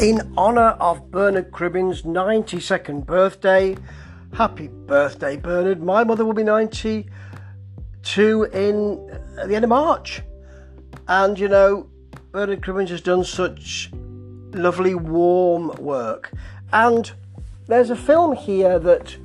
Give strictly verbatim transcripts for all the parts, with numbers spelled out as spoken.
In honour of Bernard Cribbins' ninety-second birthday, happy birthday, Bernard. My mother will be ninety-two in at the end of March. And, you know, Bernard Cribbins has done such lovely, warm work. And there's a film here that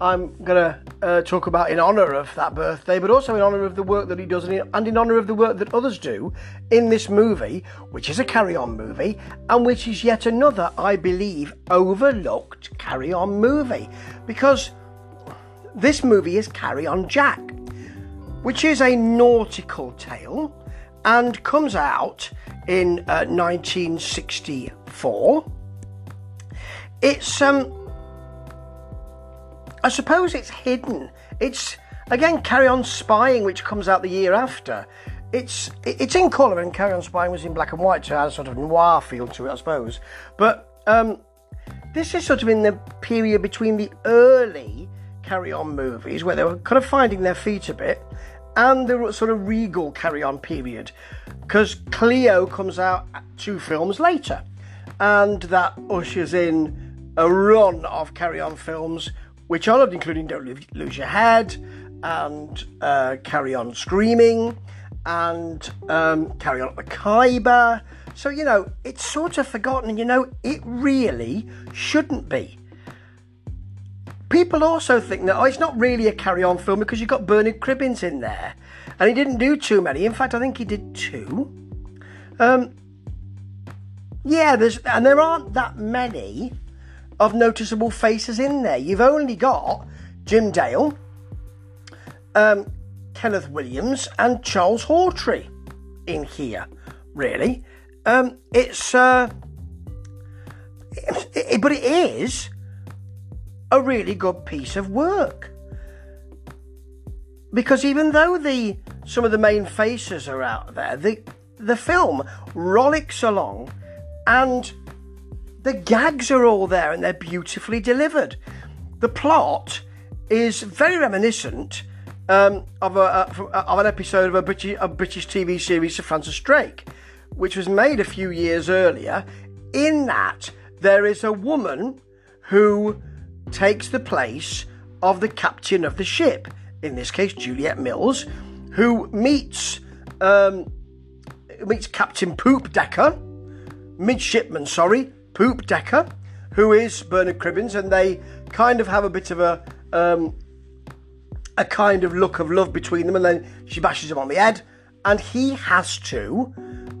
I'm going to uh, talk about in honour of that birthday, but also in honour of the work that he does and in, and in honour of the work that others do in this movie, which is a carry-on movie, and which is yet another, I believe, overlooked carry-on movie. Because this movie is Carry On Jack, which is a nautical tale and comes out in uh, nineteen sixty-four. It's, um... I suppose it's hidden. It's, again, Carry On Spying, which comes out the year after. It's it's in colour, and Carry On Spying was in black and white, so it had a sort of noir feel to it, I suppose. But um, this is sort of in the period between the early Carry On movies, where they were kind of finding their feet a bit, and the sort of regal Carry On period, because Cleo comes out two films later, and that ushers in a run of Carry On films, which I loved, including Don't Lose Your Head, and uh, Carry On Screaming, and um, Carry On Up The Khyber. So, you know, it's sort of forgotten, and, you know, it really shouldn't be. People also think that, oh, it's not really a carry-on film because you've got Bernard Cribbins in there. And he didn't do too many. In fact, I think he did two. Um, yeah, there's and there aren't that many of noticeable faces in there. You've only got Jim Dale, um, Kenneth Williams, and Charles Hawtrey in here, really. Um, it's, uh, it, it, but it is a really good piece of work, because even though the some of the main faces are out there, the the film rollicks along, and the gags are all there and they're beautifully delivered. The plot is very reminiscent um, of, a, of an episode of a British, a British T V series, Sir Francis Drake, which was made a few years earlier, in that there is a woman who takes the place of the captain of the ship, in this case Juliet Mills, who meets, um, meets Captain Poop Decker, midshipman, sorry, Poop Decker, who is Bernard Cribbins, and they kind of have a bit of a um, a kind of look of love between them, and then she bashes him on the head, and he has to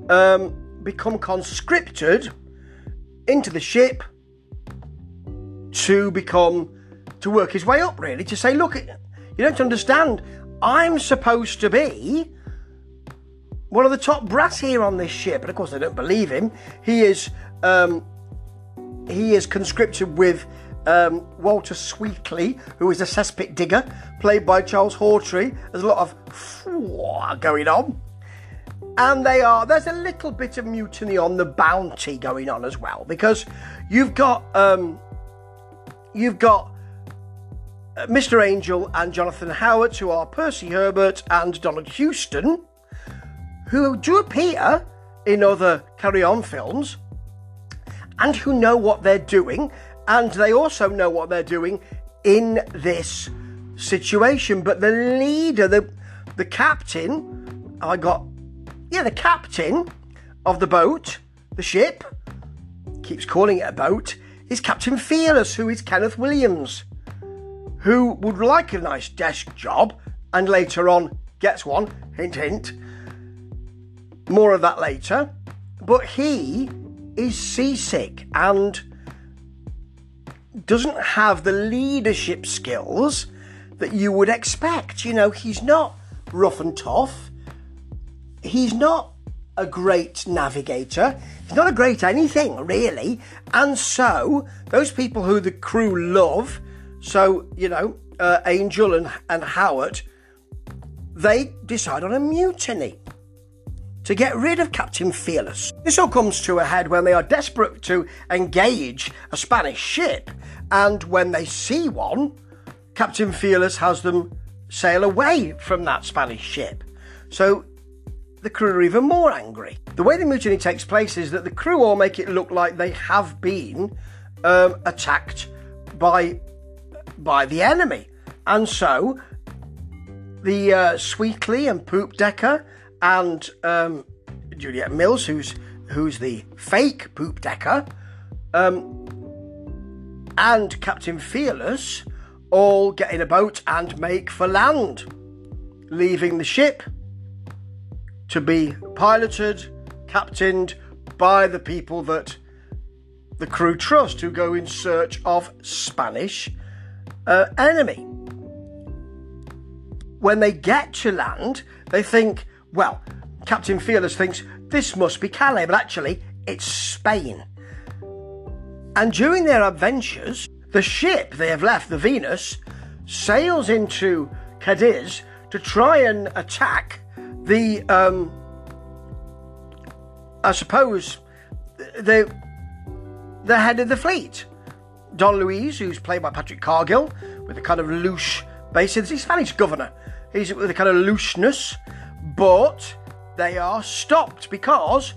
um, become conscripted into the ship to become, to work his way up, really, to say, look, you don't understand, I'm supposed to be one of the top brass here on this ship. And of course they don't believe him. He is... Um, He is conscripted with um, Walter Sweetly, who is a cesspit digger, played by Charles Hawtrey. There's a lot of going on. And they are, there's a little bit of mutiny on the Bounty going on as well, because you've got, um, you've got Mister Angel and Jonathan Howard, who are Percy Herbert and Donald Houston, who do appear in other carry-on films, and who know what they're doing, and they also know what they're doing in this situation. But the leader, the the captain, I got, yeah, the captain of the boat, the ship, keeps calling it a boat, is Captain Fearless, who is Kenneth Williams, who would like a nice desk job, and later on gets one, hint, hint. More of that later. But he is seasick and doesn't have the leadership skills that you would expect. You know, he's not rough and tough. He's not a great navigator. He's not a great anything, really. And so those people who the crew love, so, you know, uh, Angel and, and Howard, they decide on a mutiny to get rid of Captain Fearless. This all comes to a head when they are desperate to engage a Spanish ship, and when they see one, Captain Fearless has them sail away from that Spanish ship. So the the crew are even more angry. The way the mutiny takes place is that the crew all make it look like they have been um, attacked by, by the enemy. And so the uh, Sweetly and Poopdecker and um, Juliet Mills, who's, who's the fake Poopdecker, um, and Captain Fearless all get in a boat and make for land, leaving the ship to be piloted, captained by the people that the crew trust, who go in search of Spanish uh, enemy. When they get to land, they think, well, Captain Fearless thinks this must be Calais, but actually it's Spain. And during their adventures, the ship they have left, the Venus, sails into Cadiz to try and attack the, um, I suppose, the, the head of the fleet. Don Luis, who's played by Patrick Cargill, with a kind of louche basis. He's the Spanish governor. He's with a kind of loucheness, but they are stopped because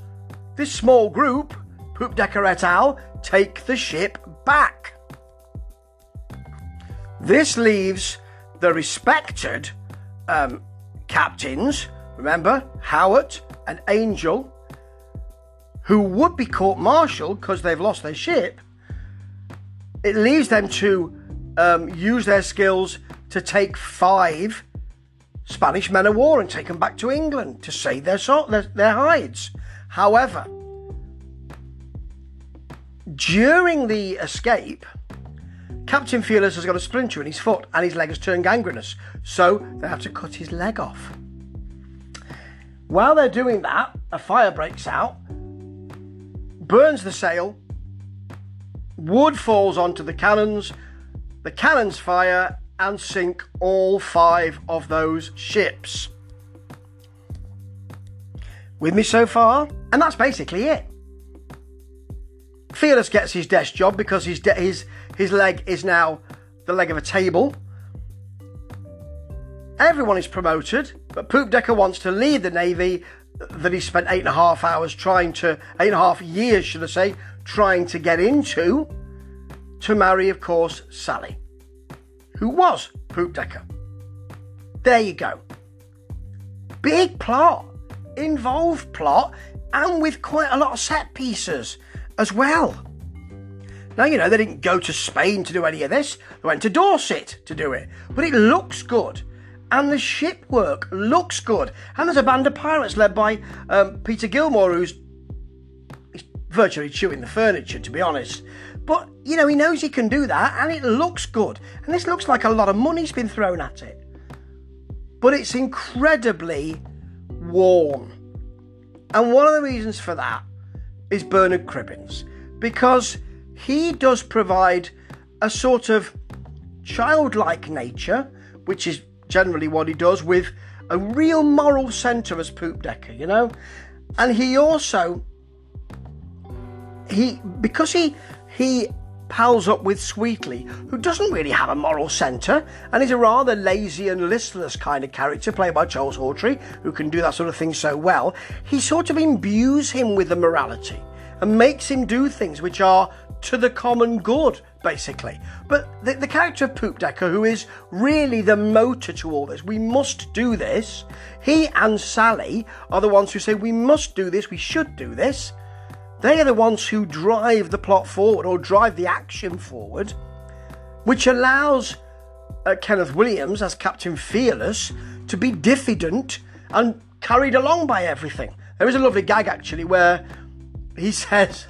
this small group, Poopdecker et al., take the ship back. This leaves the respected um, captains, remember, Howard and Angel, who would be court-martialed because they've lost their ship. It leaves them to um, use their skills to take five Spanish men of war and take them back to England to save their, so- their, their hides. However, during the escape, Captain Fearless has got a splinter in his foot and his leg has turned gangrenous, so they have to cut his leg off. While they're doing that, a fire breaks out, burns the sail, wood falls onto the cannons, the cannons fire and sink all five of those ships. With me so far? And that's basically it. Fearless gets his desk job because his, de- his his leg is now the leg of a table. Everyone is promoted, but Poopdecker wants to lead the Navy that he spent eight and a half hours trying to, eight and a half years, should I say, trying to get into, to marry, of course, Sally, who was Poopdecker. There you go. Big plot, involved plot, and with quite a lot of set pieces as well. Now, you know, they didn't go to Spain to do any of this. They went to Dorset to do it. But it looks good. And the ship work looks good. And there's a band of pirates led by um, Peter Gilmore, who's virtually chewing the furniture, to be honest. But, you know, he knows he can do that, and it looks good. And this looks like a lot of money's been thrown at it. But it's incredibly warm. And one of the reasons for that is Bernard Cribbins, because he does provide a sort of childlike nature, which is generally what he does, with a real moral centre as Poopdecker, you know. And he also, he because he he pals up with Sweetly, who doesn't really have a moral centre, and is a rather lazy and listless kind of character, played by Charles Hawtrey, who can do that sort of thing so well. He sort of imbues him with the morality and makes him do things which are to the common good, basically. But the, the character of Poopdecker, who is really the motor to all this, we must do this. He and Sally are the ones who say, we must do this, we should do this. They are the ones who drive the plot forward, or drive the action forward, which allows uh, Kenneth Williams as Captain Fearless to be diffident and carried along by everything. There is a lovely gag, actually, where he says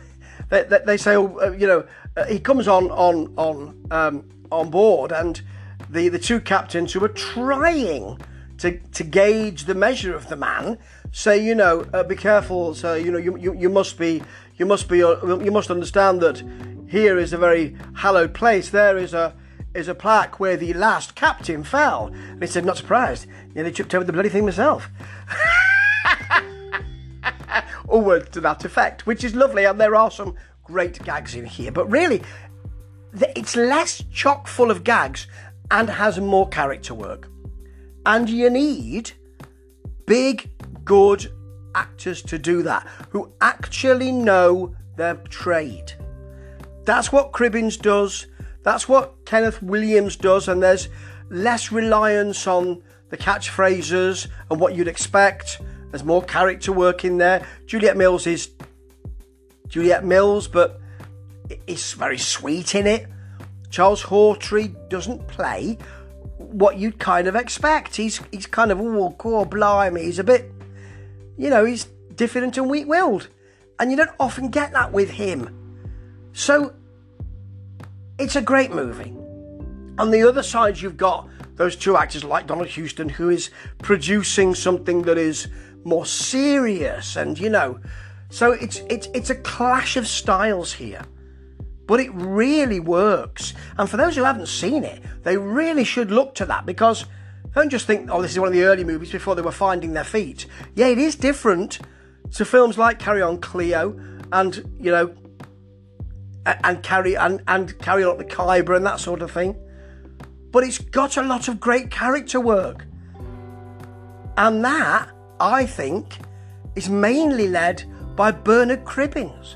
that, that they say, oh, uh, you know, uh, he comes on on on um, on board, and the, the two captains who are trying to to gauge the measure of the man say, you know, uh, be careful, sir. You know, you, you you must be, you must be, you must understand that here is a very hallowed place. There is a is a plaque where the last captain fell. And he said, not surprised. Nearly tripped over the bloody thing myself. Or words to that effect, which is lovely. And there are some great gags in here. But really, it's less chock full of gags and has more character work. And you need big, good actors to do that, who actually know their trade. That's what Cribbins does. That's what Kenneth Williams does. And there's less reliance on the catchphrases and what you'd expect. There's more character work in there. Juliet Mills is Juliet Mills, but it's very sweet in it. Charles Hawtrey doesn't play what you'd kind of expect. He's he's kind of, oh, God, blimey. He's a bit, you know, he's diffident and weak-willed. And you don't often get that with him. So it's a great movie. On the other side, you've got those two actors like Donald Houston, who is producing something that is more serious, and you know, so it's it's it's a clash of styles here, but it really works. And for those who haven't seen it, they really should look to that, because don't just think, oh, this is one of the early movies before they were finding their feet. Yeah, it is different to films like Carry On Cleo, and you know, and carry and, and carry on up the Khyber and that sort of thing. But it's got a lot of great character work. And that, I think, is mainly led by Bernard Cribbins.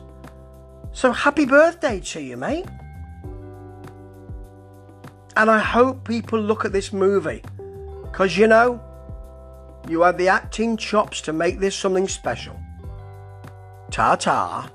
So happy birthday to you, mate. And I hope people look at this movie, because, you know, you have the acting chops to make this something special. Ta-ta.